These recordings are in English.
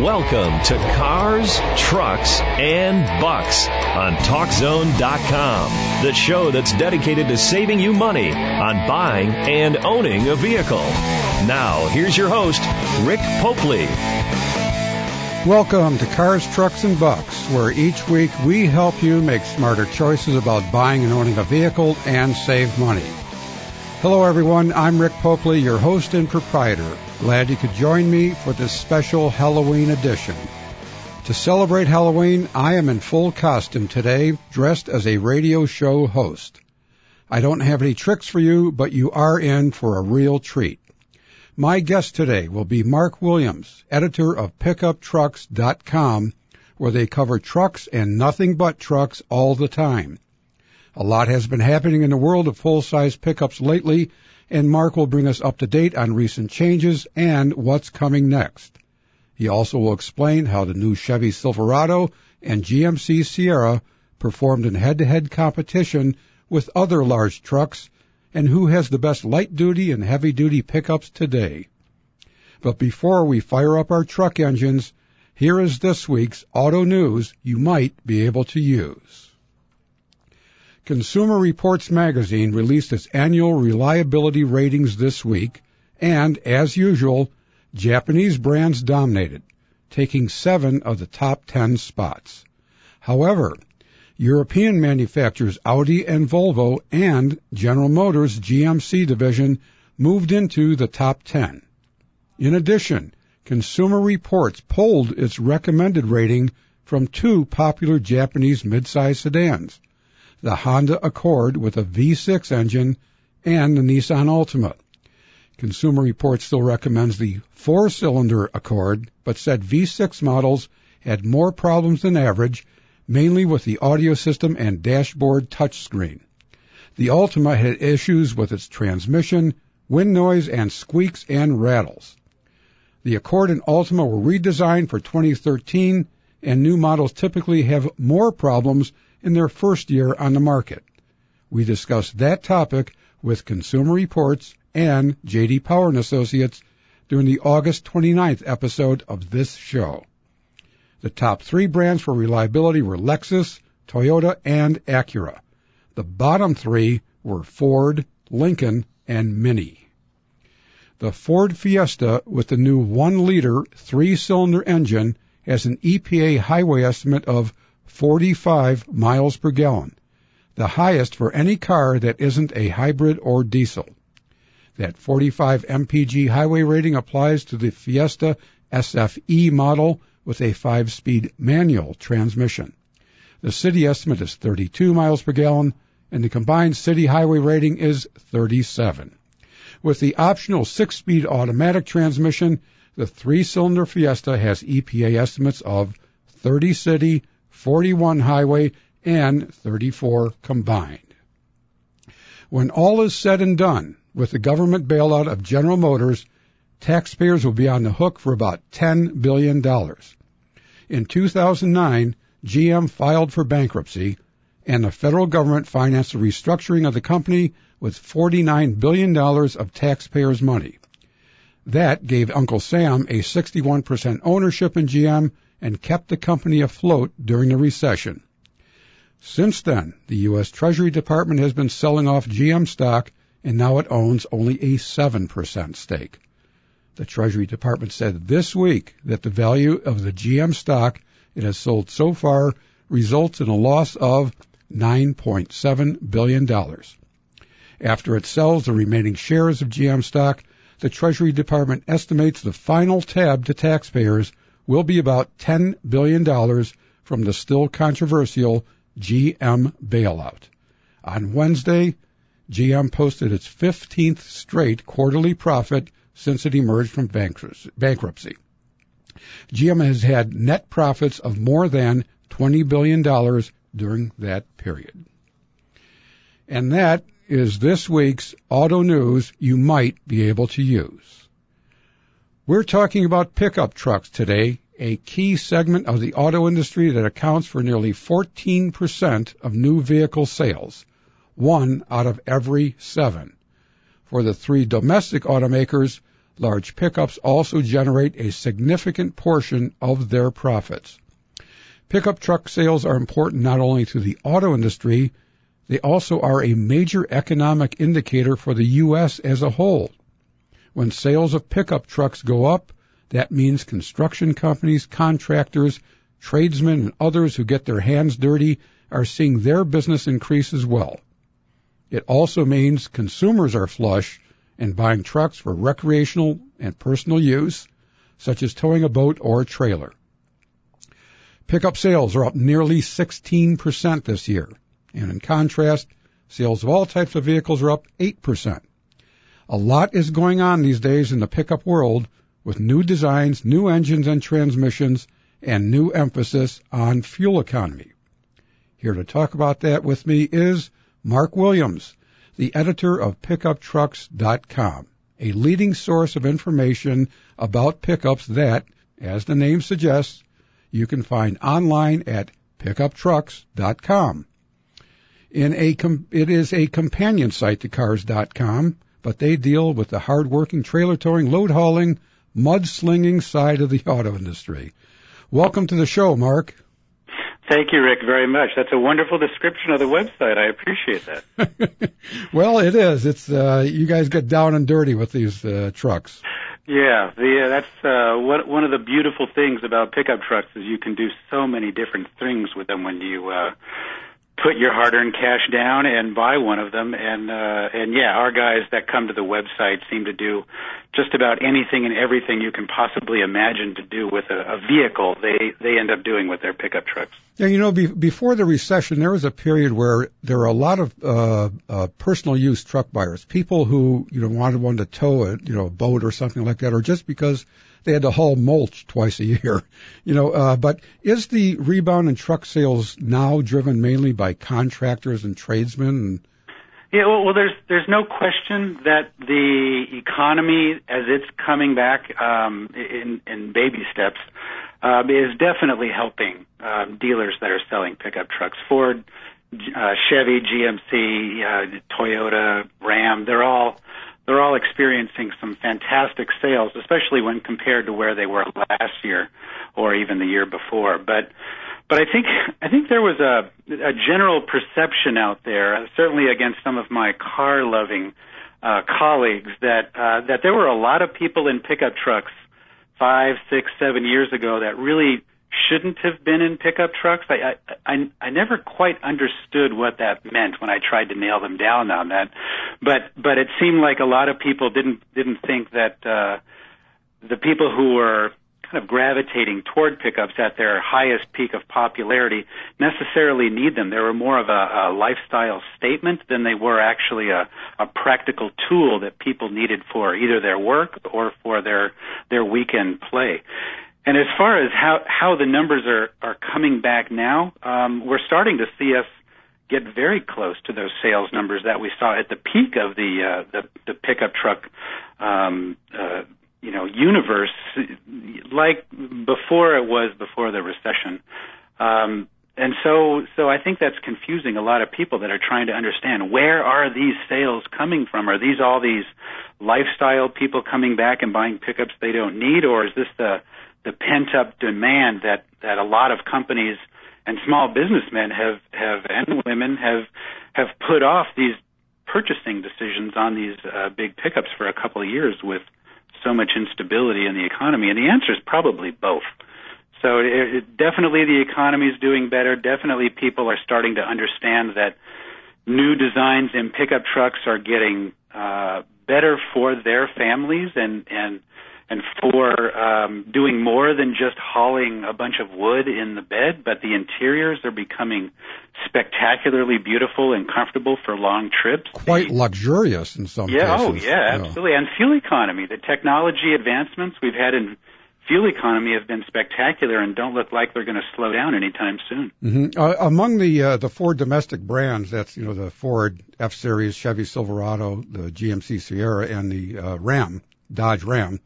Welcome to Cars, Trucks, and Bucks on TalkZone.com, the show that's dedicated to saving you money on buying and owning a vehicle. Now, here's your host, Rick Popley. Welcome to Cars, Trucks, and Bucks, where each week we help you make smarter choices about buying and owning a vehicle and save money. Hello, everyone. I'm Rick Popley, your host and proprietor. Glad you could join me for this special Halloween edition. To celebrate Halloween, I am in full costume today, dressed as a radio show host. I don't have any tricks for you, but you are in for a real treat. My guest today will be Mark Williams, editor of PickupTrucks.com, where they cover trucks and nothing but trucks all the time. A lot has been happening in the world of full-size pickups lately, and Mark will bring us up to date on recent changes and what's coming next. He also will explain how the new Chevy Silverado and GMC Sierra performed in head-to-head competition with other large trucks and who has the best light-duty and heavy-duty pickups today. But before we fire up our truck engines, here is this week's auto news you might be able to use. Consumer Reports magazine released its annual reliability ratings this week, and, as usual, Japanese brands dominated, taking 7 of the top 10 spots. However, European manufacturers Audi and Volvo and General Motors' GMC division moved into the top 10. In addition, Consumer Reports polled its recommended rating from 2 popular Japanese midsize sedans, the Honda Accord with a V6 engine, and the Nissan Altima. Consumer Reports still recommends the 4-cylinder Accord, but said V6 models had more problems than average, mainly with the audio system and dashboard touchscreen. The Altima had issues with its transmission, wind noise, and squeaks and rattles. The Accord and Altima were redesigned for 2013, and new models typically have more problems in their first year on the market. We discussed that topic with Consumer Reports and J.D. Power and Associates during the August 29th episode of this show. The top 3 brands for reliability were Lexus, Toyota, and Acura. The bottom 3 were Ford, Lincoln, and Mini. The Ford Fiesta with the new 1-liter 3-cylinder engine has an EPA highway estimate of 45 miles per gallon, the highest for any car that isn't a hybrid or diesel. That 45 mpg highway rating applies to the Fiesta SFE model with a 5-speed manual transmission. The city estimate is 32 miles per gallon, and the combined city highway rating is 37. With the optional 6-speed automatic transmission, the 3-cylinder Fiesta has EPA estimates of 30 city, 41 highway, and 34 combined. When all is said and done, with the government bailout of General Motors, taxpayers will be on the hook for about $10 billion. In 2009, GM filed for bankruptcy, and the federal government financed the restructuring of the company with $49 billion of taxpayers' money. That gave Uncle Sam a 61% ownership in GM and kept the company afloat during the recession. Since then, the U.S. Treasury Department has been selling off GM stock, and now it owns only a 7% stake. The Treasury Department said this week that the value of the GM stock it has sold so far results in a loss of $9.7 billion. After it sells the remaining shares of GM stock, the Treasury Department estimates the final tab to taxpayers will be about $10 billion from the still controversial GM bailout. On Wednesday, GM posted its 15th straight quarterly profit since it emerged from bankruptcy. GM has had net profits of more than $20 billion during that period. And that is this week's auto news you might be able to use. We're talking about pickup trucks today, a key segment of the auto industry that accounts for nearly 14% of new vehicle sales, 1 out of every 7. For the 3 domestic automakers, Large pickups also generate a significant portion of their profits. Pickup truck sales are important not only to the auto industry, they also are a major economic indicator for the U.S. as a whole. When sales of pickup trucks go up, that means construction companies, contractors, tradesmen, and others who get their hands dirty are seeing their business increase as well. It also means consumers are flush and buying trucks for recreational and personal use, such as towing a boat or a trailer. Pickup sales are up nearly 16% this year, and in contrast, sales of all types of vehicles are up 8%. A lot is going on these days in the pickup world with new designs, new engines and transmissions, and new emphasis on fuel economy. Here to talk about that with me is Mark Williams, the editor of PickupTrucks.com, a leading source of information about pickups that, as the name suggests, you can find online at PickupTrucks.com. It is a companion site to Cars.com, but they deal with the hard-working trailer towing, load hauling, mud-slinging side of the auto industry. Welcome to the show, Mark. Thank you, Rick, very much. That's a wonderful description of the website. I appreciate that. Well, it is. It's you guys get down and dirty with these trucks. Yeah, that's one of the beautiful things about pickup trucks is you can do so many different things with them when you put your hard-earned cash down and buy one of them. And our guys that come to the website seem to do just about anything and everything you can possibly imagine to do with a vehicle. They end up doing with their pickup trucks. Yeah, you know, before the recession, there was a period where there were a lot of personal use truck buyers, people who wanted one to tow a boat or something like that, or just because they had to haul mulch twice a year. But is the rebound in truck sales now driven mainly by contractors and tradesmen? Yeah, well, there's no question that the economy, as it's coming back in baby steps, is definitely helping dealers that are selling pickup trucks. Ford, Chevy, GMC, Toyota, Ram, they're all experiencing some fantastic sales, especially when compared to where they were last year or even the year before. But I think there was a general perception out there, certainly against some of my car-loving colleagues, that there were a lot of people in pickup trucks 5, 6, 7 years ago that really shouldn't have been in pickup trucks. I never quite understood what that meant when I tried to nail them down on that. But it seemed like a lot of people didn't think that the people who were kind of gravitating toward pickups at their highest peak of popularity necessarily need them. They were more of a lifestyle statement than they were actually a practical tool that people needed for either their work or for their weekend play. And as far as how the numbers are coming back now, we're starting to see us get very close to those sales numbers that we saw at the peak of the pickup truck universe, like before the recession. And so I think that's confusing a lot of people that are trying to understand, where are these sales coming from? Are these all these lifestyle people coming back and buying pickups they don't need, or is this the pent-up demand that a lot of companies and small businessmen and women have put off these purchasing decisions on these big pickups for a couple of years with so much instability in the economy? And the answer is probably both. So definitely the economy is doing better. Definitely people are starting to understand that new designs in pickup trucks are getting better for their families and for doing more than just hauling a bunch of wood in the bed, but the interiors are becoming spectacularly beautiful and comfortable for long trips. Quite luxurious in some cases. Absolutely. And fuel economy, the technology advancements we've had in fuel economy have been spectacular and don't look like they're going to slow down anytime soon. Mm-hmm. Among the Ford domestic brands, that's the Ford F-Series, Chevy Silverado, the GMC Sierra, and the Dodge Ram,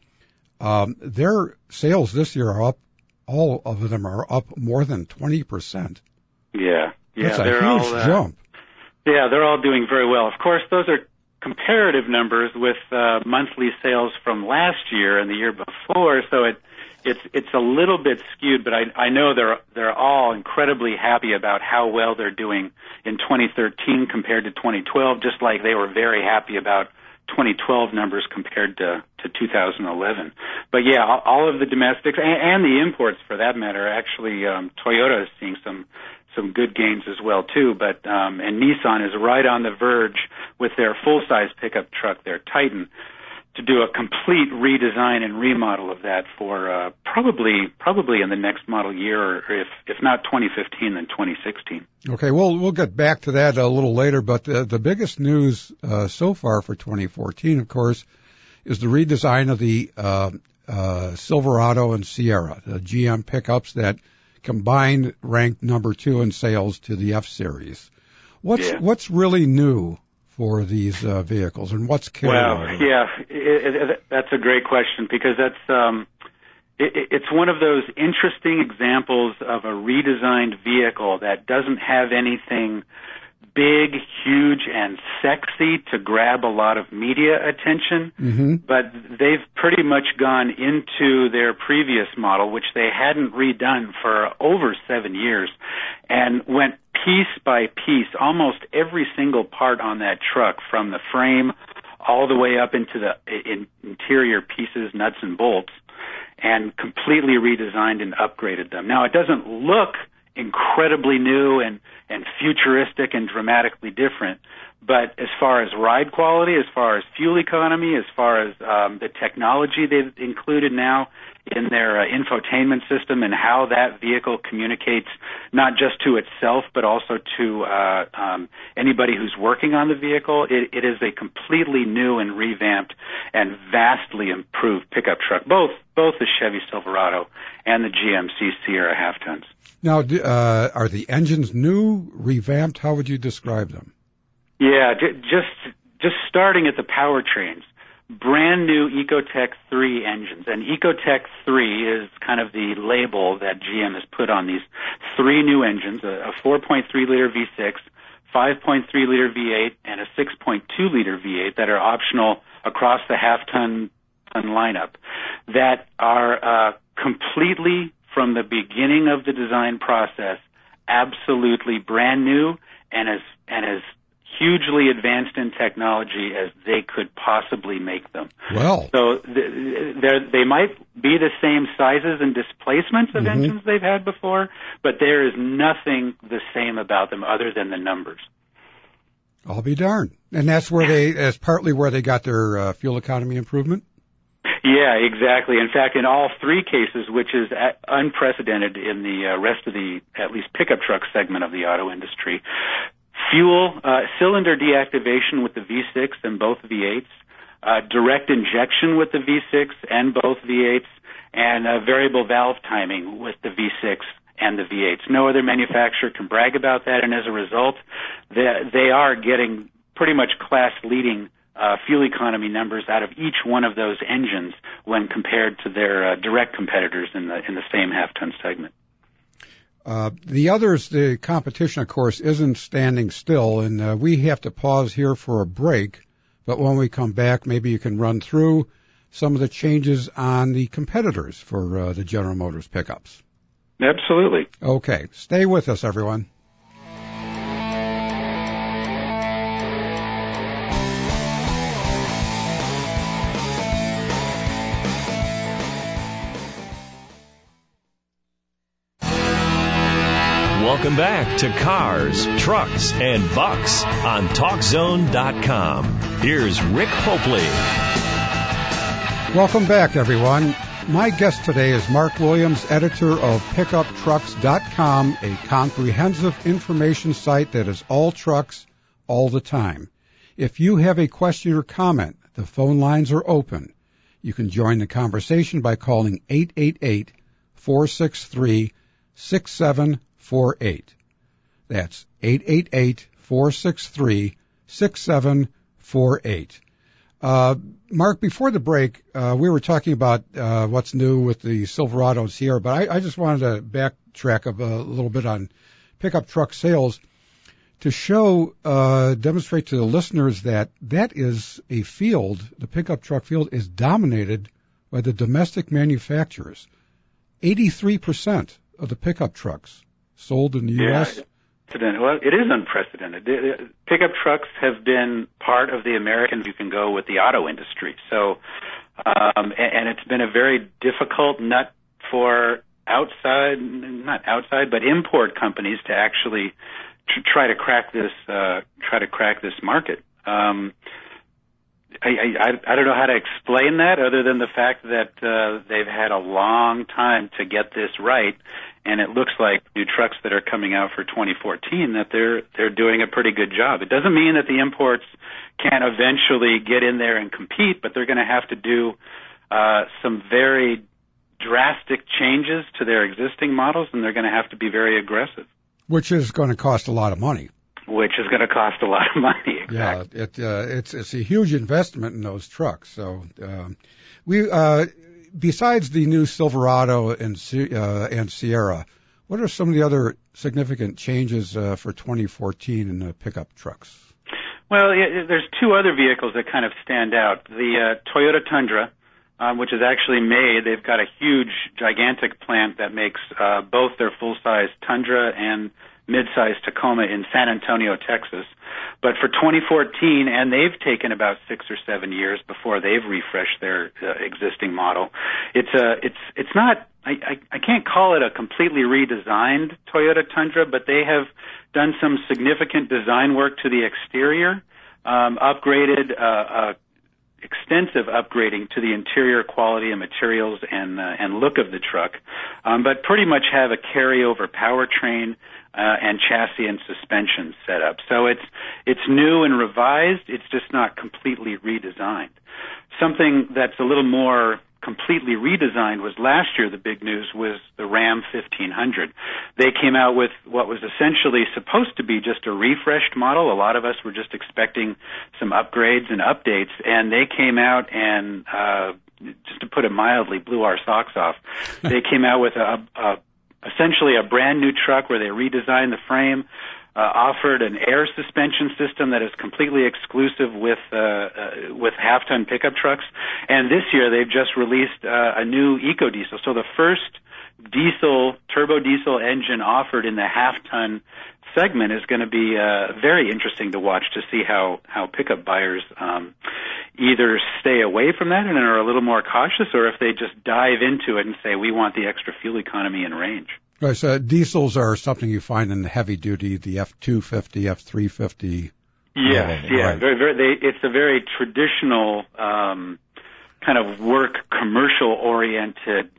their sales this year are up. All of them are up more than 20%. Yeah, that's a huge jump. Yeah, they're all doing very well. Of course, those are comparative numbers with monthly sales from last year and the year before, so it's a little bit skewed, but I know they're all incredibly happy about how well they're doing in 2013 compared to 2012, just like they were very happy about 2012 numbers compared to 2011. But yeah, all of the domestics and the imports for that matter, actually Toyota is seeing some good gains as well too, but and Nissan is right on the verge with their full-size pickup truck, their Titan, to do a complete redesign and remodel of that for probably in the next model year, or if not 2015, then 2016. Okay, well, we'll get back to that a little later, but the biggest news so far for 2014, of course, is the redesign of the Silverado and Sierra, the GM pickups that combined ranked number 2 in sales to the F-Series. What's really new for these vehicles, and what's carried over? Well, yeah, that's a great question, because that's it's one of those interesting examples of a redesigned vehicle that doesn't have anything big, huge, and sexy to grab a lot of media attention, but they've pretty much gone into their previous model, which they hadn't redone for over 7 years, and went piece by piece, almost every single part on that truck, from the frame all the way up into the interior pieces, nuts and bolts, and completely redesigned and upgraded them. Now, it doesn't look incredibly new and futuristic and dramatically different, but as far as ride quality, as far as fuel economy, as far as the technology they've included now in their infotainment system and how that vehicle communicates not just to itself but also to anybody who's working on the vehicle, it is a completely new and revamped and vastly improved pickup truck, both the Chevy Silverado and the GMC Sierra half-tons. Now, are the engines new, revamped? How would you describe them? Yeah, just starting at the powertrains, brand new Ecotec 3 engines. And Ecotec 3 is kind of the label that GM has put on these three new engines, a 4.3-liter V6, 5.3-liter V8, and a 6.2-liter V8 that are optional across the half-ton lineup, that are completely, from the beginning of the design process, absolutely brand new and as hugely advanced in technology as they could possibly make them. Well, so they might be the same sizes and displacements of engines they've had before, but there is nothing the same about them other than the numbers. I'll be darned. And that's partly where they got their fuel economy improvement. Yeah, exactly. In fact, in all three cases, which is unprecedented in the rest of the, at least, pickup truck segment of the auto industry, fuel, cylinder deactivation with the V6 and both V8s, direct injection with the V6 and both V8s, and variable valve timing with the V6 and the V8s. No other manufacturer can brag about that, and as a result, they are getting pretty much class-leading fuel economy numbers out of each one of those engines when compared to their direct competitors in the same half-ton segment. The others, the competition, of course, isn't standing still, and we have to pause here for a break. But when we come back, maybe you can run through some of the changes on the competitors for the General Motors pickups. Absolutely. Okay. Stay with us, everyone. Welcome back to Cars, Trucks, and Bucks on TalkZone.com. Here's Rick Popley. Welcome back, everyone. My guest today is Mark Williams, editor of PickupTrucks.com, a comprehensive information site that is all trucks all the time. If you have a question or comment, the phone lines are open. You can join the conversation by calling 888-463-6748. That's 888-463-6748. Mark, before the break, we were talking about what's new with the Silverado and Sierra, but I just wanted to backtrack a little bit on pickup truck sales. to show, demonstrate to the listeners that that is a field, the pickup truck field is dominated by the domestic manufacturers. 83% of the pickup trucks sold in the U.S. Well, it is unprecedented. Pickup trucks have been part of the American, you can go with the auto industry. So, and it's been a very difficult nut for not outside, but import companies to actually try to crack this market. I don't know how to explain that other than the fact that they've had a long time to get this right, and it looks like new trucks that are coming out for 2014 that they're doing a pretty good job. It doesn't mean that the imports can't eventually get in there and compete, but they're going to have to do some very drastic changes to their existing models, and they're going to have to be very aggressive. Which is going to cost a lot of money. Exactly. Yeah, it's a huge investment in those trucks. So we besides the new Silverado and Sierra, what are some of the other significant changes for 2014 in the pickup trucks? Well, there's two other vehicles that kind of stand out. The Toyota Tundra, which is actually made. They've got a huge, gigantic plant that makes both their full-size Tundra and mid-size Tacoma in San Antonio, Texas. But for 2014, and they've taken about 6 or 7 years before they've refreshed their existing model. It's not, I can't call it a completely redesigned Toyota Tundra, but they have done some significant design work to the exterior, upgraded, extensive upgrading to the interior quality and materials and look of the truck, but pretty much have a carryover powertrain and chassis and suspension set up. So it's new and revised. It's just not completely redesigned. Something that's a little more completely redesigned was last year. The big news was the Ram 1500. They came out with what was essentially supposed to be just a refreshed model. A lot of us were just expecting some upgrades and updates, and they came out and, just to put it mildly, blew our socks off. They came out with essentially a brand new truck where they redesigned the frame, offered an air suspension system that is completely exclusive with half-ton pickup trucks. And this year they've just released a new EcoDiesel. So the first diesel, turbo diesel engine offered in the half-ton segment is going to be very interesting to watch to see how pickup buyers either stay away from that and are a little more cautious, or if they just dive into it and say, we want the extra fuel economy and range. Right, so diesels are something you find in the heavy duty, the F-250, F-350. Yes. Right. It's a very traditional kind of work commercial-oriented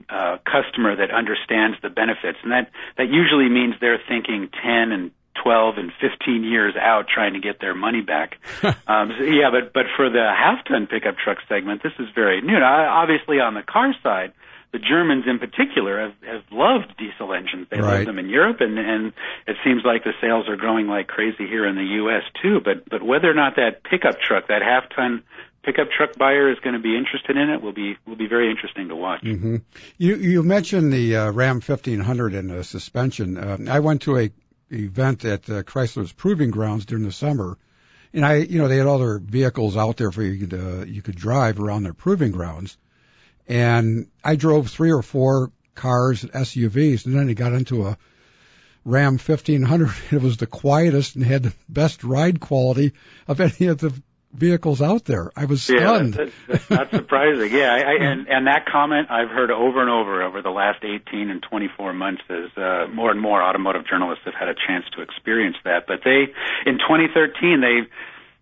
customer that understands the benefits, and that usually means they're thinking 10 and 12 and 15 years out trying to get their money back. But for the half-ton pickup truck segment, this is very new. Now, obviously, on the car side, the Germans in particular have loved diesel engines. They love them in Europe, and it seems like the sales are growing like crazy here in the U.S. too. But whether or not that pickup truck, that half-ton pickup truck buyer is going to be interested in it will be very interesting to watch. Mm-hmm. You mentioned the Ram 1500 and the suspension. I went to a event at Chrysler's Proving Grounds during the summer, and they had all their vehicles out there for you could drive around their proving grounds. And I drove 3 or 4 cars and SUVs, and then I got into a Ram 1500. It was the quietest and had the best ride quality of any of the vehicles out there. I was stunned. Yeah, that's not surprising. Yeah, and that comment I've heard over and over the last 18 and 24 months as more and more automotive journalists have had a chance to experience that. But in 2013,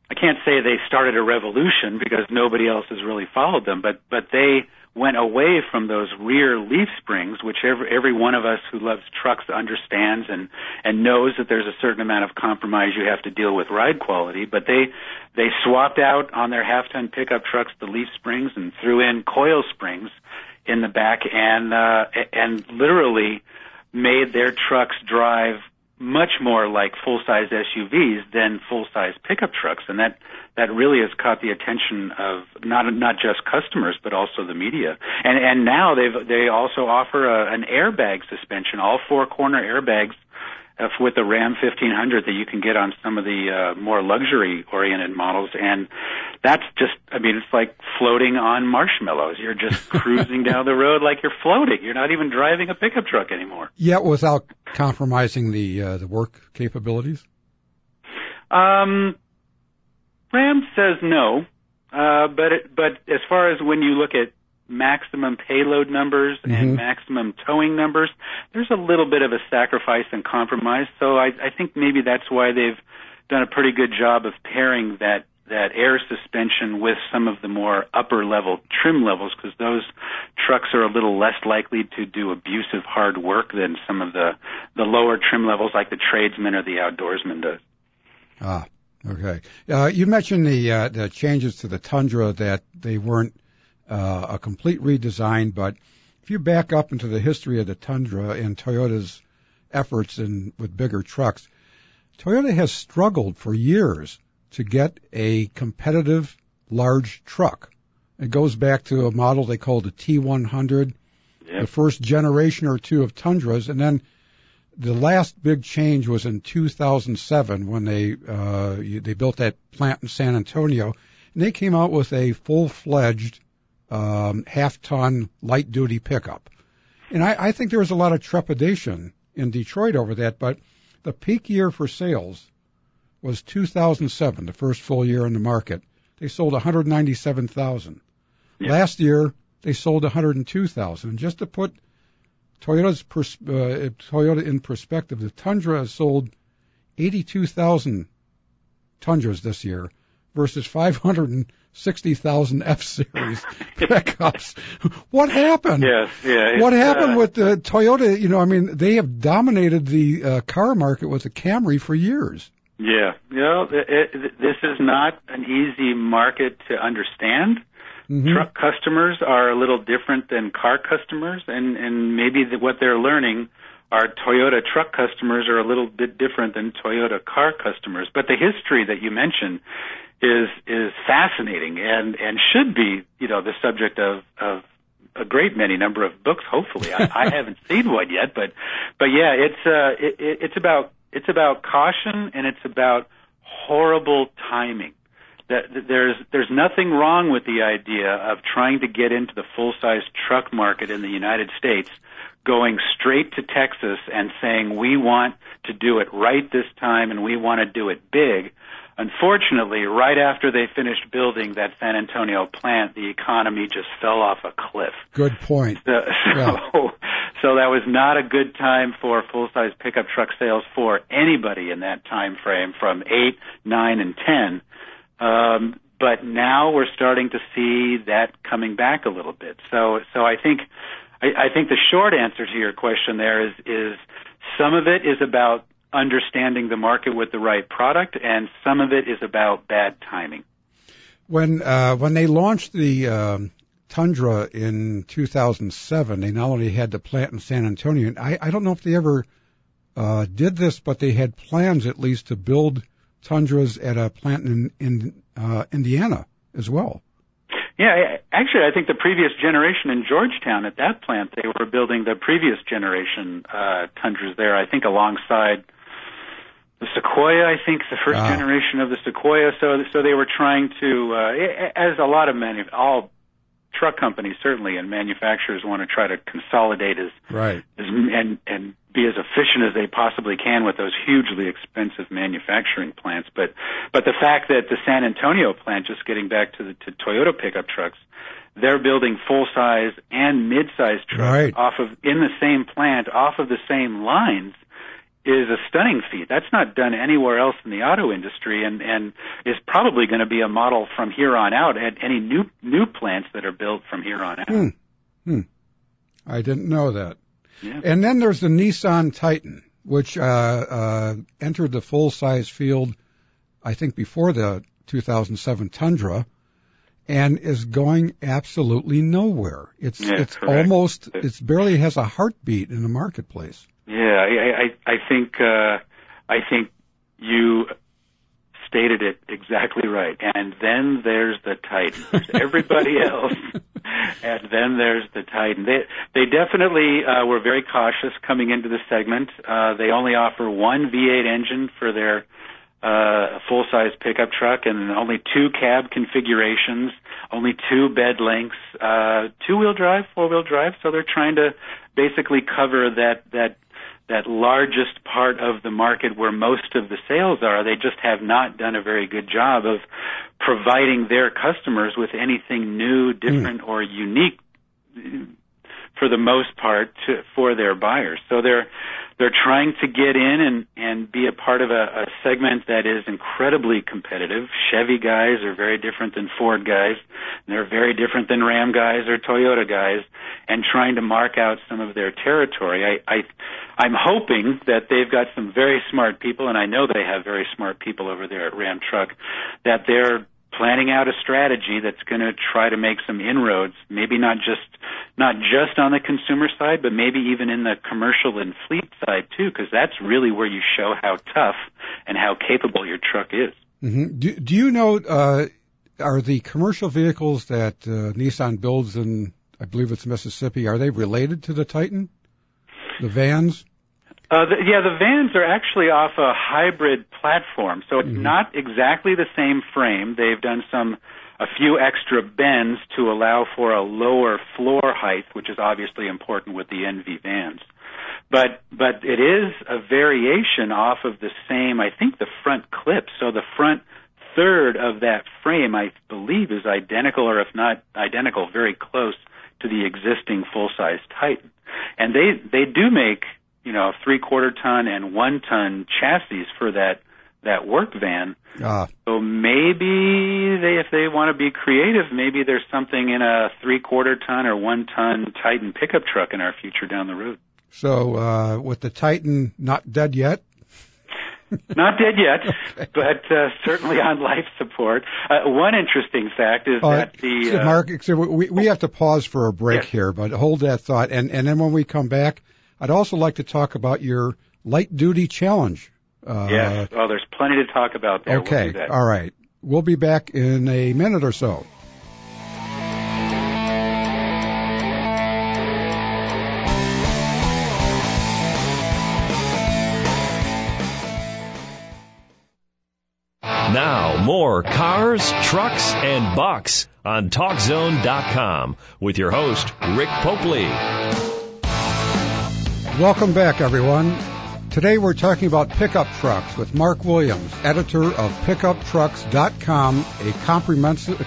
I can't say they started a revolution because nobody else has really followed them, but they went away from those rear leaf springs, which every one of us who loves trucks understands and knows that there's a certain amount of compromise you have to deal with ride quality. But they swapped out on their half-ton pickup trucks the leaf springs and threw in coil springs in the back and literally made their trucks drive much more like full-size SUVs than full-size pickup trucks, and that really has caught the attention of not just customers but also the media. And now they also offer an airbag suspension, all 4 corner airbags with the Ram 1500 that you can get on some of the more luxury-oriented models. And that's just, I mean, it's like floating on marshmallows. You're just cruising down the road like you're floating. You're not even driving a pickup truck anymore. Yeah, without compromising the work capabilities? Ram says no, but as far as when you look at maximum payload numbers and maximum towing numbers, there's a little bit of a sacrifice and compromise. So I think maybe that's why they've done a pretty good job of pairing that air suspension with some of the more upper-level trim levels, because those trucks are a little less likely to do abusive hard work than some of the lower trim levels like the tradesman or the outdoorsman does. Ah, okay. You mentioned the changes to the Tundra, that they weren't a complete redesign, but if you back up into the history of the Tundra and Toyota's efforts with bigger trucks, Toyota has struggled for years to get a competitive large truck. It goes back to a model they called the T100, the first generation or two of Tundras, and then the last big change was in 2007 when they built that plant in San Antonio, and they came out with a full-fledged half-ton light-duty pickup. And I think there was a lot of trepidation in Detroit over that, but the peak year for sales was 2007, the first full year on the market. They sold 197,000. Yeah. Last year, they sold 102,000. And just to put Toyota in perspective, the Tundra has sold 82,000 Tundras this year versus 560,000 F-Series pickups. What happened? Yeah. What happened with the Toyota? You know, I mean, they have dominated the car market with the Camry for years. Yeah. You know, this is not an easy market to understand. Mm-hmm. Truck customers are a little different than car customers, and maybe what they're learning are Toyota truck customers are a little bit different than Toyota car customers. But the history that you mentioned is fascinating and should be, you know, the subject of a great many number of books. Hopefully, I haven't seen one yet, but yeah, it's about caution and it's about horrible timing. That there's nothing wrong with the idea of trying to get into the full-size truck market in the United States, going straight to Texas and saying, we want to do it right this time and we want to do it big. Unfortunately, right after they finished building that San Antonio plant, the economy just fell off a cliff. Good point. So that was not a good time for full-size pickup truck sales for anybody in that time frame from 8, 9, and 10. But now we're starting to see that coming back a little bit. So I think the short answer to your question there is some of it is about understanding the market with the right product, and some of it is about bad timing. When they launched the Tundra in 2007, they not only had the plant in San Antonio, and I don't know if they ever did this, but they had plans at least to build Tundras at a plant in Indiana as well. Yeah, actually, I think the previous generation in Georgetown at that plant, they were building the previous generation Tundras there, I think, alongside the Sequoia, I think, the first generation of the Sequoia. So they were trying to, as a lot of all truck companies certainly and manufacturers want to try to consolidate and be as efficient as they possibly can with those hugely expensive manufacturing plants. But the fact that the San Antonio plant, just getting back to Toyota pickup trucks, they're building full-size and mid-size trucks in the same plant, off of the same lines, is a stunning feat. That's not done anywhere else in the auto industry, and is probably going to be a model from here on out at any new plants that are built from here on out. I didn't know that. Yeah. And then there's the Nissan Titan, which entered the full-size field, I think, before the 2007 Tundra, and is going absolutely nowhere. It's barely has a heartbeat in the marketplace. Yeah, I think you stated it exactly right. And then there's the Titan. There's everybody else And then there's the Titan. They definitely were very cautious coming into the segment. They only offer one V8 engine for their full-size pickup truck, and only two cab configurations, only two bed lengths, two-wheel drive, four-wheel drive. So they're trying to basically cover that largest part of the market where most of the sales are. They just have not done a very good job of providing their customers with anything new, different, or unique for the most part for their buyers. So they're trying to get in and be a part of a segment that is incredibly competitive. Chevy guys are very different than Ford guys. They're very different than Ram guys or Toyota guys, and trying to mark out some of their territory. I'm hoping that they've got some very smart people, and I know they have very smart people over there at Ram Truck, that they're planning out a strategy that's going to try to make some inroads, maybe not just on the consumer side, but maybe even in the commercial and fleet side too, because that's really where you show how tough and how capable your truck is. Mm-hmm. Do you know, are the commercial vehicles that Nissan builds in, I believe it's Mississippi, are they related to the Titan, the vans? The vans are actually off a hybrid platform, so it's not exactly the same frame. They've done a few extra bends to allow for a lower floor height, which is obviously important with the NV vans. But it is a variation off of the same, I think, the front clip. So the front third of that frame, I believe, is identical, or if not identical, very close to the existing full-size Titan. And they do make, you know, 3/4 ton and 1 ton chassis for that work van. So maybe if they want to be creative, maybe there's something in a 3/4 ton or 1 ton Titan pickup truck in our future down the road. So with the Titan not dead yet? Not dead yet, okay. But certainly on life support. One interesting fact is that the... Mark, we have to pause for a break here, but hold that thought. And then when we come back, I'd also like to talk about your light-duty challenge. Yes. Well, there's plenty to talk about there. Okay. We'll all right. We'll be back in a minute or so. Now, more Cars, Trucks, and Bucks on TalkZone.com with your host, Rick Popley. Welcome back, everyone. Today we're talking about pickup trucks with Mark Williams, editor of PickupTrucks.com, a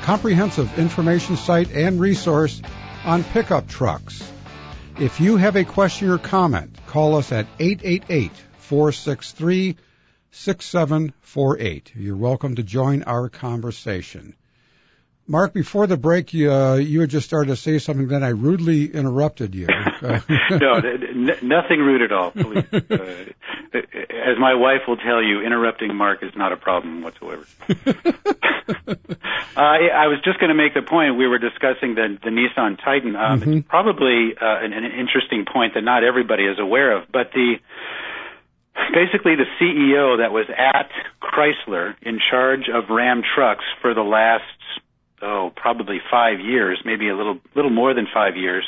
comprehensive information site and resource on pickup trucks. If you have a question or comment, call us at 888-463-6748. You're welcome to join our conversation. Mark, before the break, you had just started to say something, then I rudely interrupted you. Nothing rude at all, please. As my wife will tell you, interrupting Mark is not a problem whatsoever. I was just going to make the point, we were discussing the Nissan Titan. It's probably an interesting point that not everybody is aware of, but basically, the CEO that was at Chrysler in charge of Ram Trucks for the last... probably 5 years, maybe a little more than 5 years,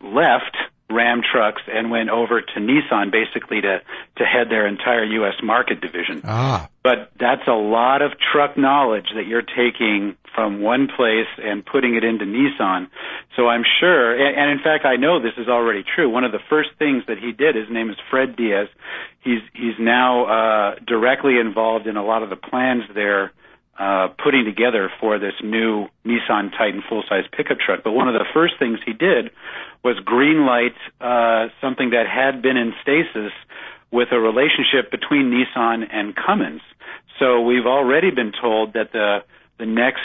left Ram Trucks and went over to Nissan basically to head their entire U.S. market division. But that's a lot of truck knowledge that you're taking from one place and putting it into Nissan. So I'm sure, and in fact, I know this is already true. One of the first things that he did, his name is Fred Diaz. He's now directly involved in a lot of the plans there, putting together for this new Nissan Titan full-size pickup truck. But one of the first things he did was greenlight something that had been in stasis with a relationship between Nissan and Cummins. So we've already been told that the next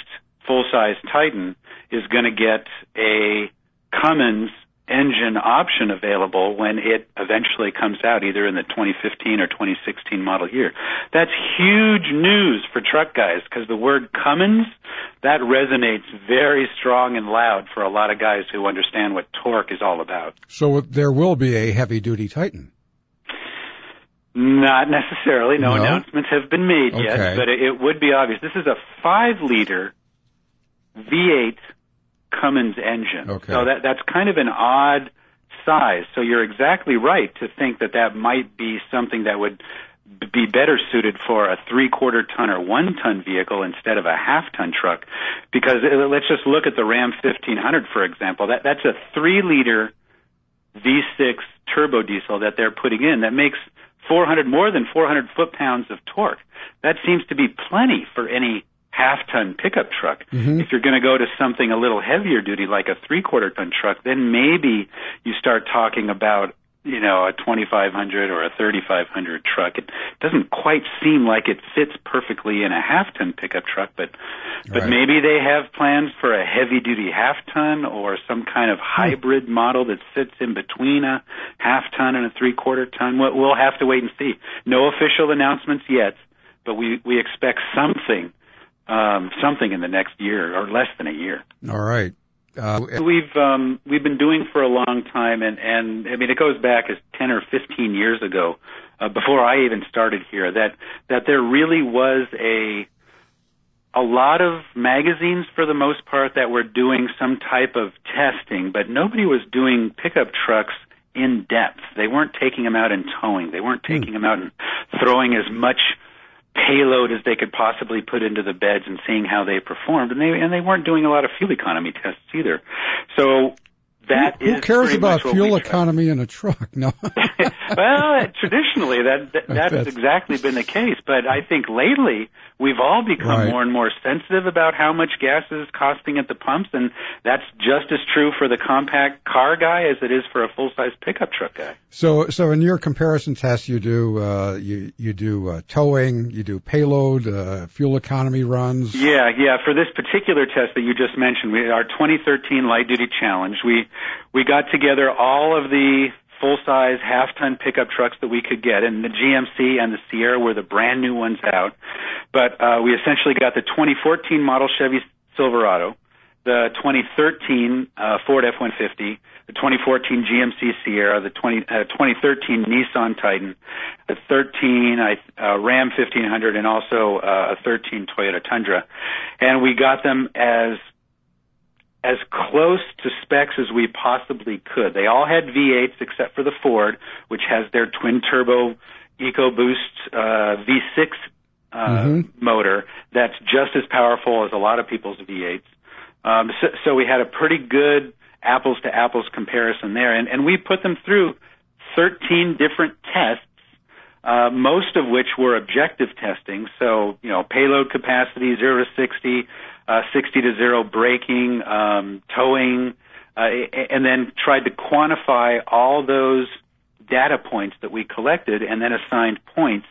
full-size Titan is going to get a Cummins engine option available when it eventually comes out, either in the 2015 or 2016 model year. That's huge news for truck guys, because the word Cummins, that resonates very strong and loud for a lot of guys who understand what torque is all about. So there will be a heavy-duty Titan? Not necessarily. No announcements have been made yet, but it would be obvious. This is a 5-liter V8 Cummins engine. Okay. So that's kind of an odd size. So you're exactly right to think that that might be something that would be better suited for a 3/4 ton or 1 ton vehicle instead of a 1/2 ton truck. Because let's just look at the Ram 1500, for example. That's a 3-liter V6 turbo diesel that they're putting in that makes 400 foot-pounds of torque. That seems to be plenty for any 1/2 ton pickup truck. Mm-hmm. If you're going to go to something a little heavier duty like a 3/4 ton truck, then maybe you start talking about, you know, a 2500 or a 3500 truck. It doesn't quite seem like it fits perfectly in a 1/2 ton pickup truck, but maybe they have plans for a heavy duty 1/2 ton or some kind of hybrid model that sits in between a 1/2 ton and a 3/4 ton. We'll have to wait and see. No official announcements yet, but we expect something in the next year or less than a year. All right. We've been doing for a long time, and I mean it goes back as 10 or 15 years ago, before I even started here, that there really was a lot of magazines for the most part that were doing some type of testing, but nobody was doing pickup trucks in depth. They weren't taking them out and towing. They weren't taking them out and throwing as much payload as they could possibly put into the beds and seeing how they performed, and they weren't doing a lot of fuel economy tests either. So that who cares about fuel economy in a truck? No. Well, traditionally that's exactly been the case, but I think lately we've all become more and more sensitive about how much gas is costing at the pumps, and that's just as true for the compact car guy as it is for a full-size pickup truck guy. So in your comparison test, you do towing, you do payload, fuel economy runs. Yeah. For this particular test that you just mentioned, our 2013 light duty challenge, we got together all of the full-size 1/2 ton pickup trucks that we could get, and the GMC and the Sierra were the brand new ones out. But we essentially got the 2014 model Chevy Silverado, the 2013 Ford F-150, the 2014 GMC Sierra, the 2013 Nissan Titan, the 13 Ram 1500, and also a 13 Toyota Tundra, and we got them as close to specs as we possibly could. They all had V8s except for the Ford, which has their twin-turbo EcoBoost V6 motor that's just as powerful as a lot of people's V8s. So we had a pretty good apples-to-apples comparison there, and we put them through 13 different tests, most of which were objective testing, so, you know, payload capacity, 0 to 60, 60 to 0 braking, towing, and then tried to quantify all those data points that we collected and then assigned points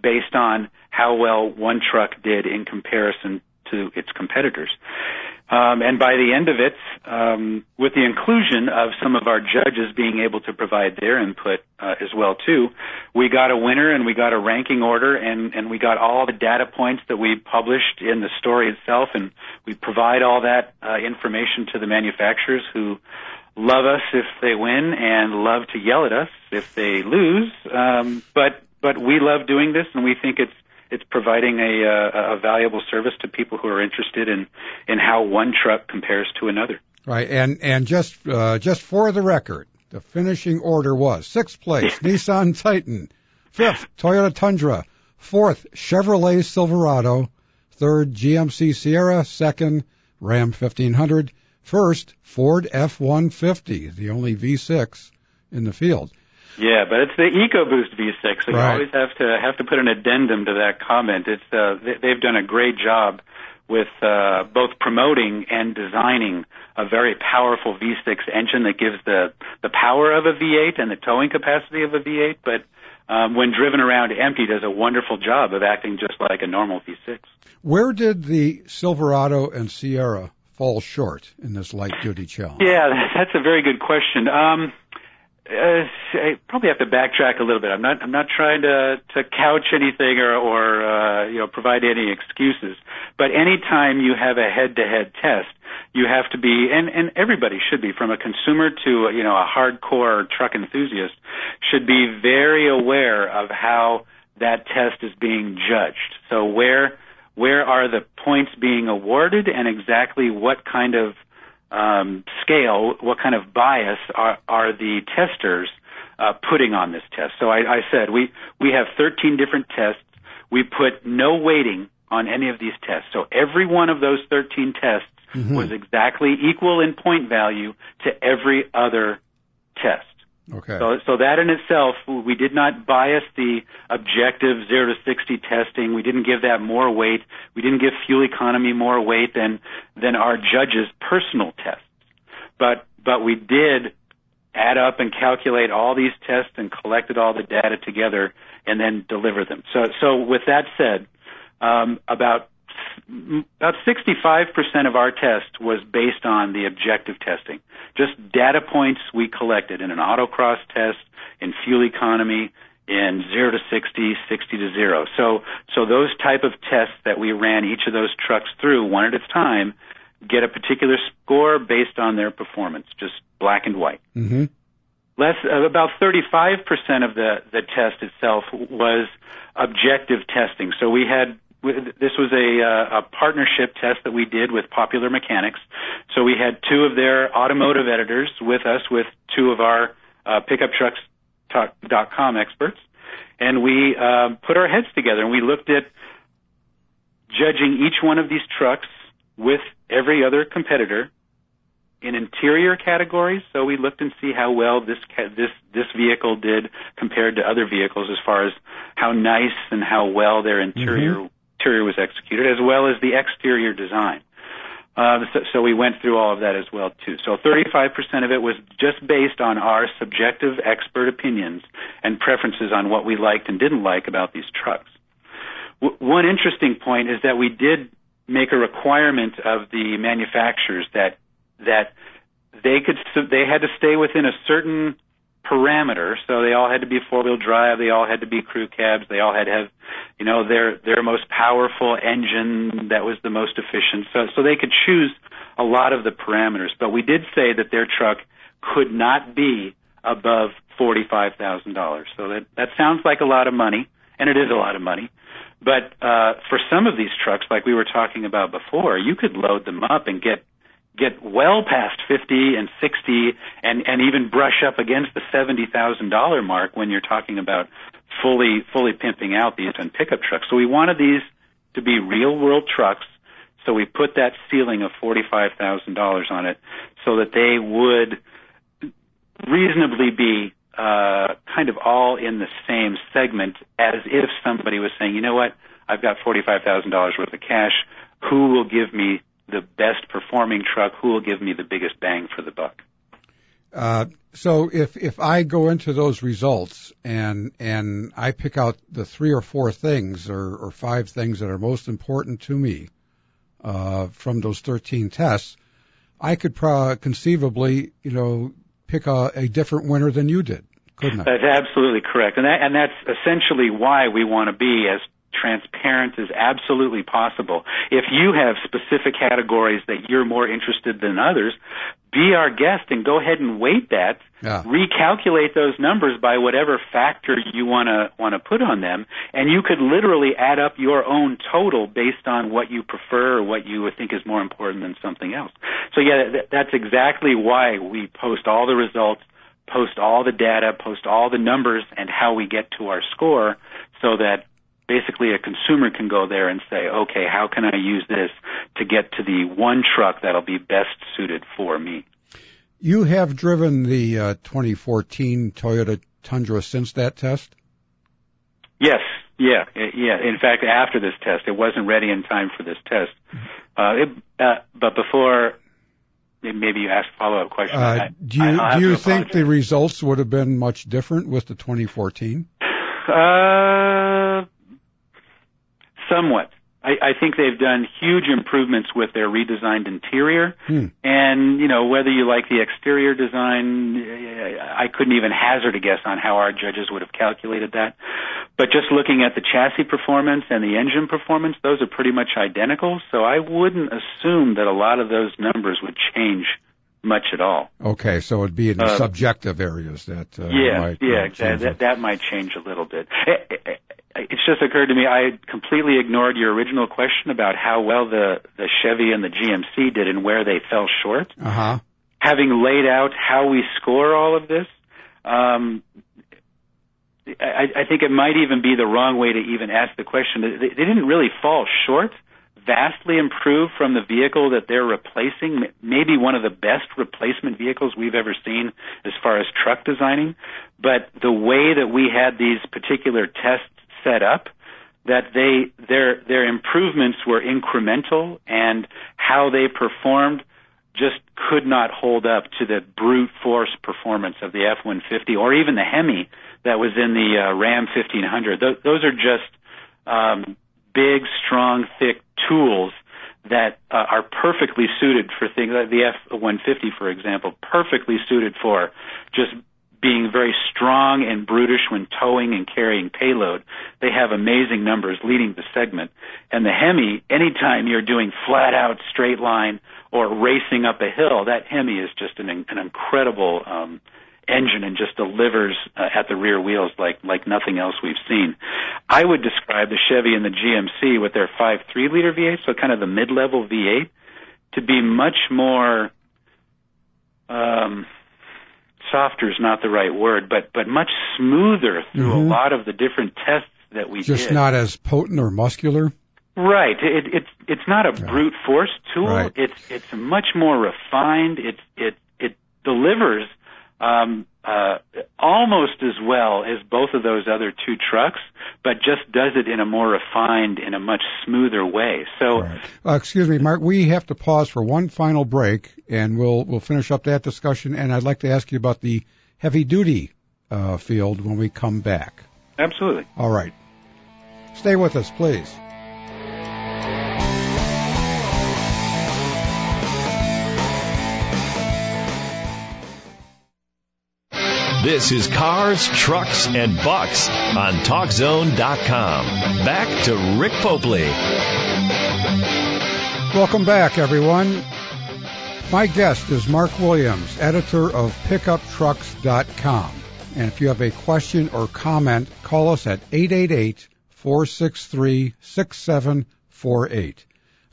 based on how well one truck did in comparison to its competitors. And by the end of it, with the inclusion of some of our judges being able to provide their input as well too, we got a winner and we got a ranking order, and we got all the data points that we published in the story itself, and we provide all that information to the manufacturers, who love us if they win and love to yell at us if they lose. But we love doing this, and we think it's providing a valuable service to people who are interested in how one truck compares to another. Right, and just for the record, the finishing order was 6th place, Nissan Titan, 5th, Toyota Tundra, 4th, Chevrolet Silverado, 3rd, GMC Sierra, 2nd, Ram 1500, 1st, Ford F-150, the only V6 in the field. Yeah, but it's the EcoBoost V6. So you always have to put an addendum to that comment. It's they've done a great job with both promoting and designing a very powerful V6 engine that gives the power of a V8 and the towing capacity of a V8, but when driven around empty, does a wonderful job of acting just like a normal V6. Where did the Silverado and Sierra fall short in this light-duty challenge? Yeah, that's a very good question. I probably have to backtrack a little bit. I'm not trying to couch anything or provide any excuses. But any time you have a head-to-head test, you have to be, and everybody should be, from a consumer to a hardcore truck enthusiast, should be very aware of how that test is being judged. So where are the points being awarded, and exactly what kind of scale, what kind of bias are the testers putting on this test? So I said we have 13 different tests. We put no weighting on any of these tests. So every one of those 13 tests was exactly equal in point value to every other test. Okay. So that in itself, we did not bias the objective 0 to 60 testing. We didn't give that more weight. We didn't give fuel economy more weight than our judges' personal tests. But we did add up and calculate all these tests and collected all the data together and then deliver them. So with that said, about 65% of our test was based on the objective testing, just data points we collected in an autocross test, in fuel economy, in 0 to 60, 60 to 0. So those type of tests that we ran each of those trucks through one at a time get a particular score based on their performance, just black and white. Mm-hmm. About 35% of the test itself was objective testing. So we had this was a partnership test that we did with Popular Mechanics. So we had two of their automotive editors with us, with two of our PickupTrucks.com experts. And we put our heads together and we looked at judging each one of these trucks with every other competitor in interior categories. So we looked and see how well this vehicle did compared to other vehicles as far as how nice and how well their interior was executed, as well as the exterior design. So we went through all of that as well, too. So 35% of it was just based on our subjective expert opinions and preferences on what we liked and didn't like about these trucks. One interesting point is that we did make a requirement of the manufacturers that they had to stay within a certain parameter. So they all had to be four-wheel drive, they all had to be crew cabs, they all had to have, their most powerful engine that was the most efficient. So they could choose a lot of the parameters. But we did say that their truck could not be above $45,000. So that sounds like a lot of money, and it is a lot of money. But for some of these trucks, like we were talking about before, you could load them up and get well past 50 and 60 and even brush up against the $70,000 mark when you're talking about fully pimping out these and pickup trucks. So we wanted these to be real-world trucks, so we put that ceiling of $45,000 on it so that they would reasonably be kind of all in the same segment, as if somebody was saying, you know what, I've got $45,000 worth of cash, who will give me the best performing truck, who will give me the biggest bang for the buck. So if I go into those results and I pick out the three or four things or five things that are most important to me from those 13 tests, I could conceivably, pick a different winner than you did, couldn't I? That's absolutely correct. And that's essentially why we want to be as transparent is absolutely possible. If you have specific categories that you're more interested than others, be our guest and go ahead and weight that, recalculate those numbers by whatever factor you want to put on them, and you could literally add up your own total based on what you prefer or what you would think is more important than something else. So that's exactly why we post all the results, post all the data, post all the numbers and how we get to our score, so that basically a consumer can go there and say, okay, how can I use this to get to the one truck that'll be best suited for me? You have driven the 2014 Toyota Tundra since that test? Yes. Yeah. In fact, after this test, it wasn't ready in time for this test. But before, maybe you asked a follow-up question. Do you think the results would have been much different with the 2014? Somewhat. I think they've done huge improvements with their redesigned interior. And, whether you like the exterior design, I couldn't even hazard a guess on how our judges would have calculated that. But just looking at the chassis performance and the engine performance, those are pretty much identical. So I wouldn't assume that a lot of those numbers would change much at all. Okay, so it'd be in the subjective areas that might change. That might change a little bit. It's just occurred to me I had completely ignored your original question about how well the Chevy and the GMC did and where they fell short. Uh-huh. Having laid out how we score all of this, I think it might even be the wrong way to even ask the question. They didn't really fall short, vastly improved from the vehicle that they're replacing, maybe one of the best replacement vehicles we've ever seen as far as truck designing. But the way that we had these particular tests set up, that their improvements were incremental, and how they performed just could not hold up to the brute force performance of the F-150 or even the Hemi that was in the Ram 1500. Those are just big, strong, thick tools that are perfectly suited for things like the F-150, for example, perfectly suited for just being very strong and brutish when towing and carrying payload. They have amazing numbers leading the segment. And the Hemi, anytime you're doing flat-out straight line or racing up a hill, that Hemi is just an incredible engine and just delivers at the rear wheels like nothing else we've seen. I would describe the Chevy and the GMC with their 5.3-liter V8, so kind of the mid-level V8, to be much more... softer is not the right word, but much smoother through a lot of the different tests that we did. Just not as potent or muscular? Right. It's not a brute force tool. Right. It's much more refined. It delivers almost as well as both of those other two trucks, but just does it in a more refined, in a much smoother way. So, right. Excuse me, Mark, we have to pause for one final break, and we'll finish up that discussion. And I'd like to ask you about the heavy-duty field when we come back. Absolutely. All right. Stay with us, please. This is Cars, Trucks, and Bucks on TalkZone.com. Back to Rick Popley. Welcome back, everyone. My guest is Mark Williams, editor of PickupTrucks.com. And if you have a question or comment, call us at 888-463-6748.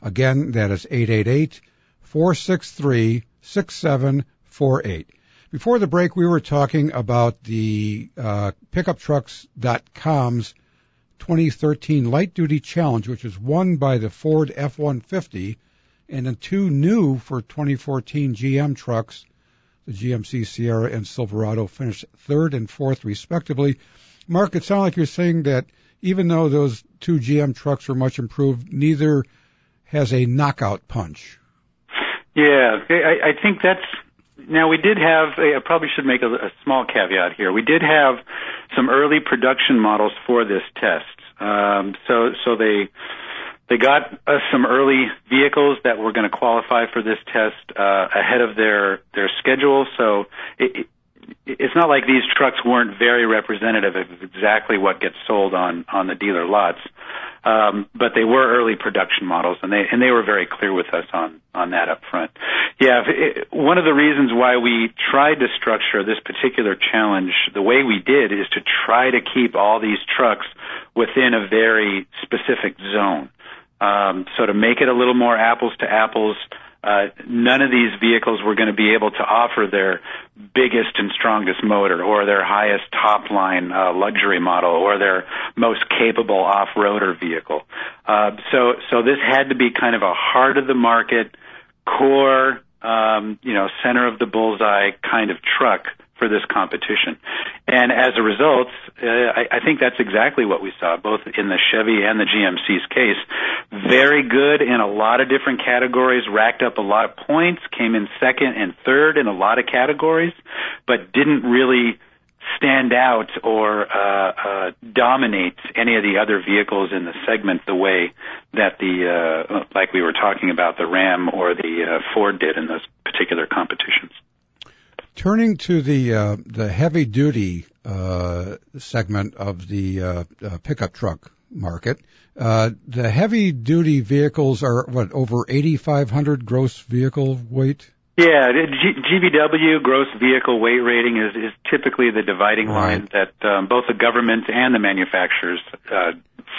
Again, that is 888-463-6748. Before the break, we were talking about the PickupTrucks.com's 2013 Light Duty Challenge, which was won by the Ford F-150, and the two new for 2014 GM trucks, the GMC Sierra and Silverado, finished third and fourth, respectively. Mark, it sounds like you're saying that even though those two GM trucks were much improved, neither has a knockout punch. Yeah, I think that's... Now, we did have, I probably should make a small caveat here. We did have some early production models for this test. So they got us some early vehicles that were going to qualify for this test ahead of their schedule. So it's not like these trucks weren't very representative of exactly what gets sold on the dealer lots. But they were early production models, and they were very clear with us on that up front. Yeah, one of the reasons why we tried to structure this particular challenge the way we did is to try to keep all these trucks within a very specific zone. So to make it a little more apples to apples, none of these vehicles were going to be able to offer their biggest and strongest motor or their highest top-line luxury model or their most capable off-roader vehicle. So this had to be kind of a heart-of-the-market, core, center of the bullseye kind of truck for this competition. And as a result, I think that's exactly what we saw, both in the Chevy and the GMC's case. Very good in a lot of different categories, racked up a lot of points, came in second and third in a lot of categories, but didn't really stand out or dominate any of the other vehicles in the segment the way that the, like we were talking about, the Ram or the Ford did in those particular competitions. Turning to the heavy-duty segment of the pickup truck market, the heavy-duty vehicles are, over 8,500 gross vehicle weight? Yeah, GVW, gross vehicle weight rating, is typically the dividing line that both the government and the manufacturers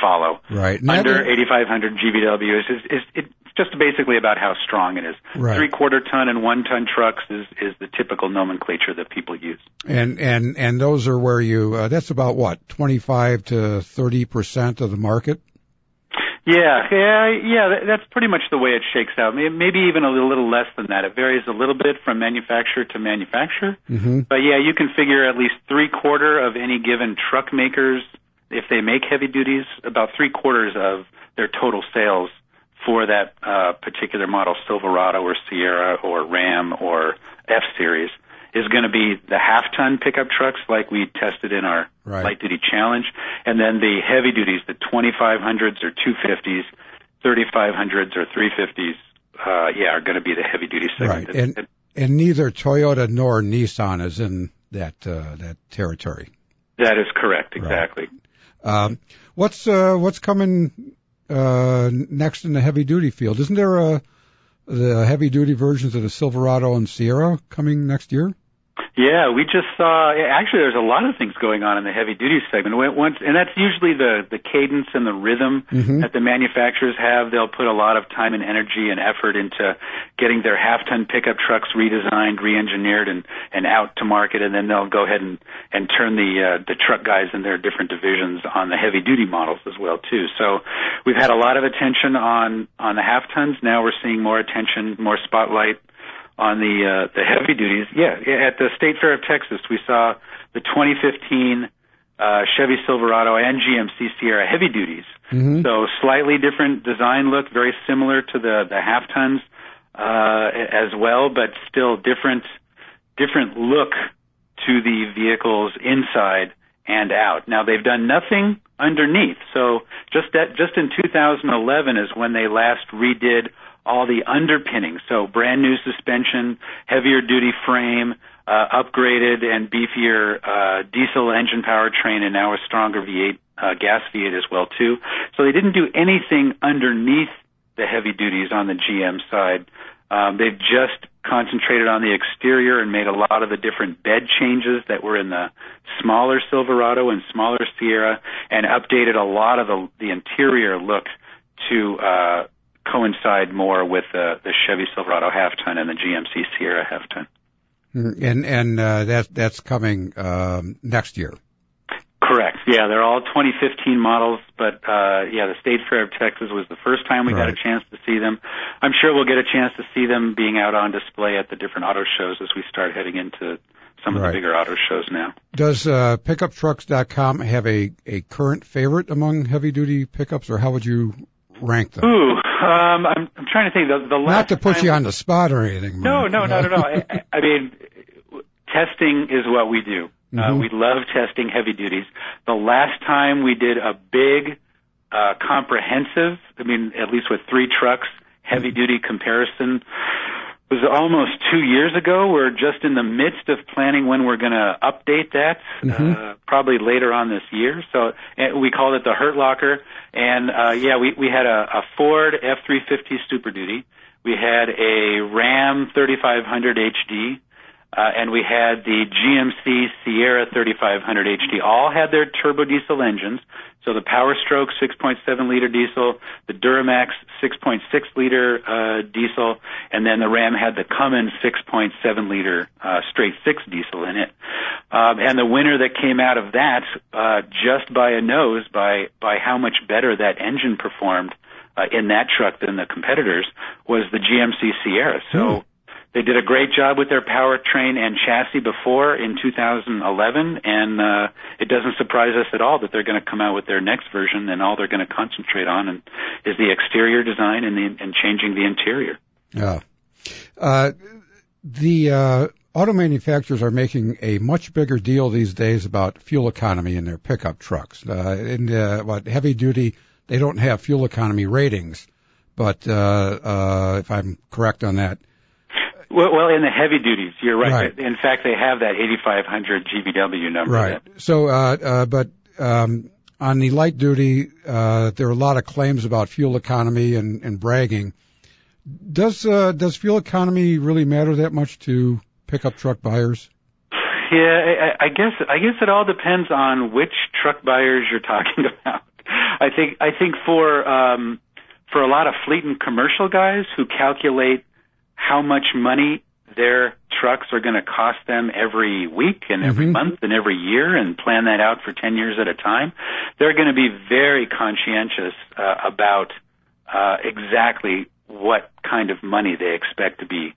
follow. Right. Under 8,500 GVW is just basically about how strong it is. Right. 3/4 ton and 1 ton trucks is the typical nomenclature that people use. And those are where you that's about what 25 to 30% of the market. Yeah. That's pretty much the way it shakes out. Maybe even a little less than that. It varies a little bit from manufacturer to manufacturer. Mm-hmm. But yeah, you can figure at least 3/4 of any given truck makers, if they make heavy duties, about 3/4 of their total sales for that particular model, Silverado or Sierra or Ram or F-Series, is going to be the half-ton pickup trucks like we tested in our light-duty challenge, and then the heavy duties, the 2,500s or 250s, 3,500s or 350s, are going to be the heavy-duty segment. Right, and neither Toyota nor Nissan is in that territory. That is correct, exactly. Right. What's coming next in the heavy-duty field? Isn't there the heavy-duty versions of the Silverado and Sierra coming next year? Yeah, we just saw. Actually, there's a lot of things going on in the heavy-duty segment. And that's usually the cadence and the rhythm that the manufacturers have. They'll put a lot of time and energy and effort into getting their half-ton pickup trucks redesigned, re-engineered, and out to market. And then they'll go ahead and turn the truck guys in their different divisions on the heavy-duty models as well, too. So we've had a lot of attention on the half-tons. Now we're seeing more attention, more spotlight on the heavy duties. Yeah, at the State Fair of Texas, we saw the 2015 Chevy Silverado and GMC Sierra heavy duties. Mm-hmm. So slightly different design look, very similar to the half tons as well, but still different look to the vehicles inside and out. Now they've done nothing underneath. So just in 2011 is when they last redid all the underpinning, so brand new suspension, heavier duty frame, upgraded and beefier diesel engine powertrain, and now a stronger V8, gas V8 as well too. So they didn't do anything underneath the heavy duties on the GM side. They've just concentrated on the exterior and made a lot of the different bed changes that were in the smaller Silverado and smaller Sierra, and updated a lot of the interior look to coincide more with the Chevy Silverado half-ton and the GMC Sierra half-ton. And that's coming next year? Correct. Yeah, they're all 2015 models, but the State Fair of Texas was the first time we got a chance to see them. I'm sure we'll get a chance to see them being out on display at the different auto shows as we start heading into some of the bigger auto shows now. Does PickupTrucks.com have a current favorite among heavy-duty pickups, or how would you rank them? Ooh, I'm trying to think. The last not to put you on the spot or anything. Mark. No. I mean, testing is what we do. We love testing heavy duties. The last time we did a big, comprehensive, at least with 3 trucks, heavy duty comparison was almost 2 years ago. We're just in the midst of planning when we're going to update that, probably later on this year. So we called it the Hurt Locker. And, we had a Ford F-350 Super Duty. We had a Ram 3500 HD. And we had the GMC Sierra 3500 HD. All had their turbo diesel engines. So the Power Stroke 6.7-liter diesel, the Duramax 6.6-liter diesel, and then the Ram had the Cummins 6.7-liter straight-six diesel in it. And the winner that came out of that, just by a nose, by how much better that engine performed in that truck than the competitors, was the GMC Sierra. So they did a great job with their powertrain and chassis before in 2011, and it doesn't surprise us at all that they're going to come out with their next version, and all they're going to concentrate on is the exterior design and changing the interior. Yeah. The auto manufacturers are making a much bigger deal these days about fuel economy in their pickup trucks. In heavy duty, they don't have fuel economy ratings, but if I'm correct on that. Well, in the heavy duties, you're right. In fact, they have that 8,500 GVW number. Right. So, but on the light duty, there are a lot of claims about fuel economy and bragging. Does fuel economy really matter that much to pickup truck buyers? Yeah, I guess it all depends on which truck buyers you're talking about. I think for a lot of fleet and commercial guys who calculate how much money their trucks are going to cost them every week and every month and every year and plan that out for 10 years at a time, they're going to be very conscientious about exactly what kind of money they expect to be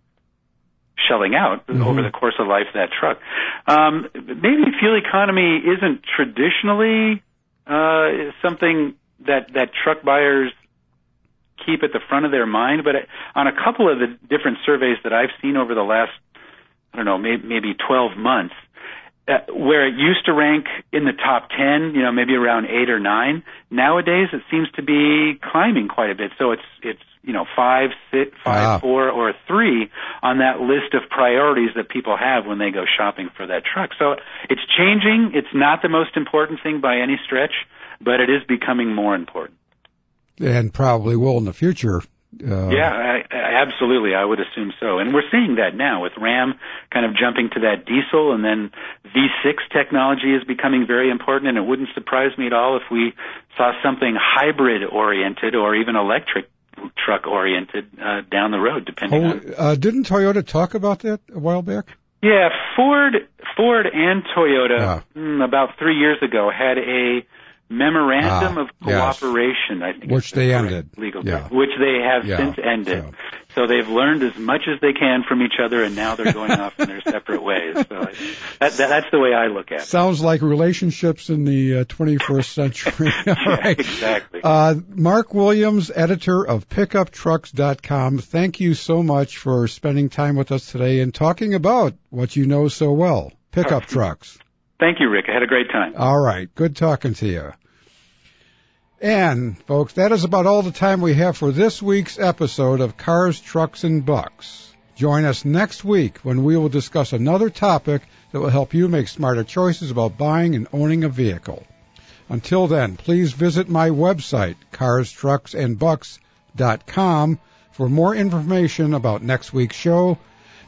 shelling out over the course of life of that truck. Maybe fuel economy isn't traditionally something that truck buyers keep at the front of their mind, but on a couple of the different surveys that I've seen over the last, I don't know, maybe 12 months, where it used to rank in the top 10, you know, maybe around 8 or 9, nowadays it seems to be climbing quite a bit. So it's you know, 5, 6, 5, 4, or 3 on that list of priorities that people have when they go shopping for that truck. So it's changing. It's not the most important thing by any stretch, but it is becoming more important. And probably will in the future. Yeah, absolutely. I would assume so. And we're seeing that now with Ram kind of jumping to that diesel, and then V6 technology is becoming very important, and it wouldn't surprise me at all if we saw something hybrid-oriented or even electric truck-oriented down the road, depending on... Didn't Toyota talk about that a while back? Yeah, Ford and Toyota about 3 years ago had a memorandum of cooperation, I think, which they ended, which they have since ended. So they've learned as much as they can from each other, and now they're going off in their separate ways. So that's the way I look at it. Sounds like relationships in the 21st century. Right. Exactly. Mark Williams, editor of PickupTrucks.com, thank you so much for spending time with us today and talking about what you know so well, pickup trucks. Thank you, Rick. I had a great time. All right. Good talking to you. And, folks, that is about all the time we have for this week's episode of Cars, Trucks, and Bucks. Join us next week when we will discuss another topic that will help you make smarter choices about buying and owning a vehicle. Until then, please visit my website, carstrucksandbucks.com, for more information about next week's show,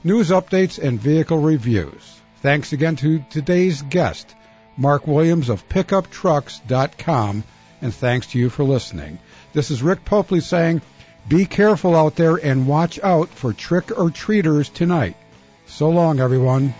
news updates, and vehicle reviews. Thanks again to today's guest, Mark Williams of PickupTrucks.com, and thanks to you for listening. This is Rick Popley saying, be careful out there and watch out for trick-or-treaters tonight. So long, everyone.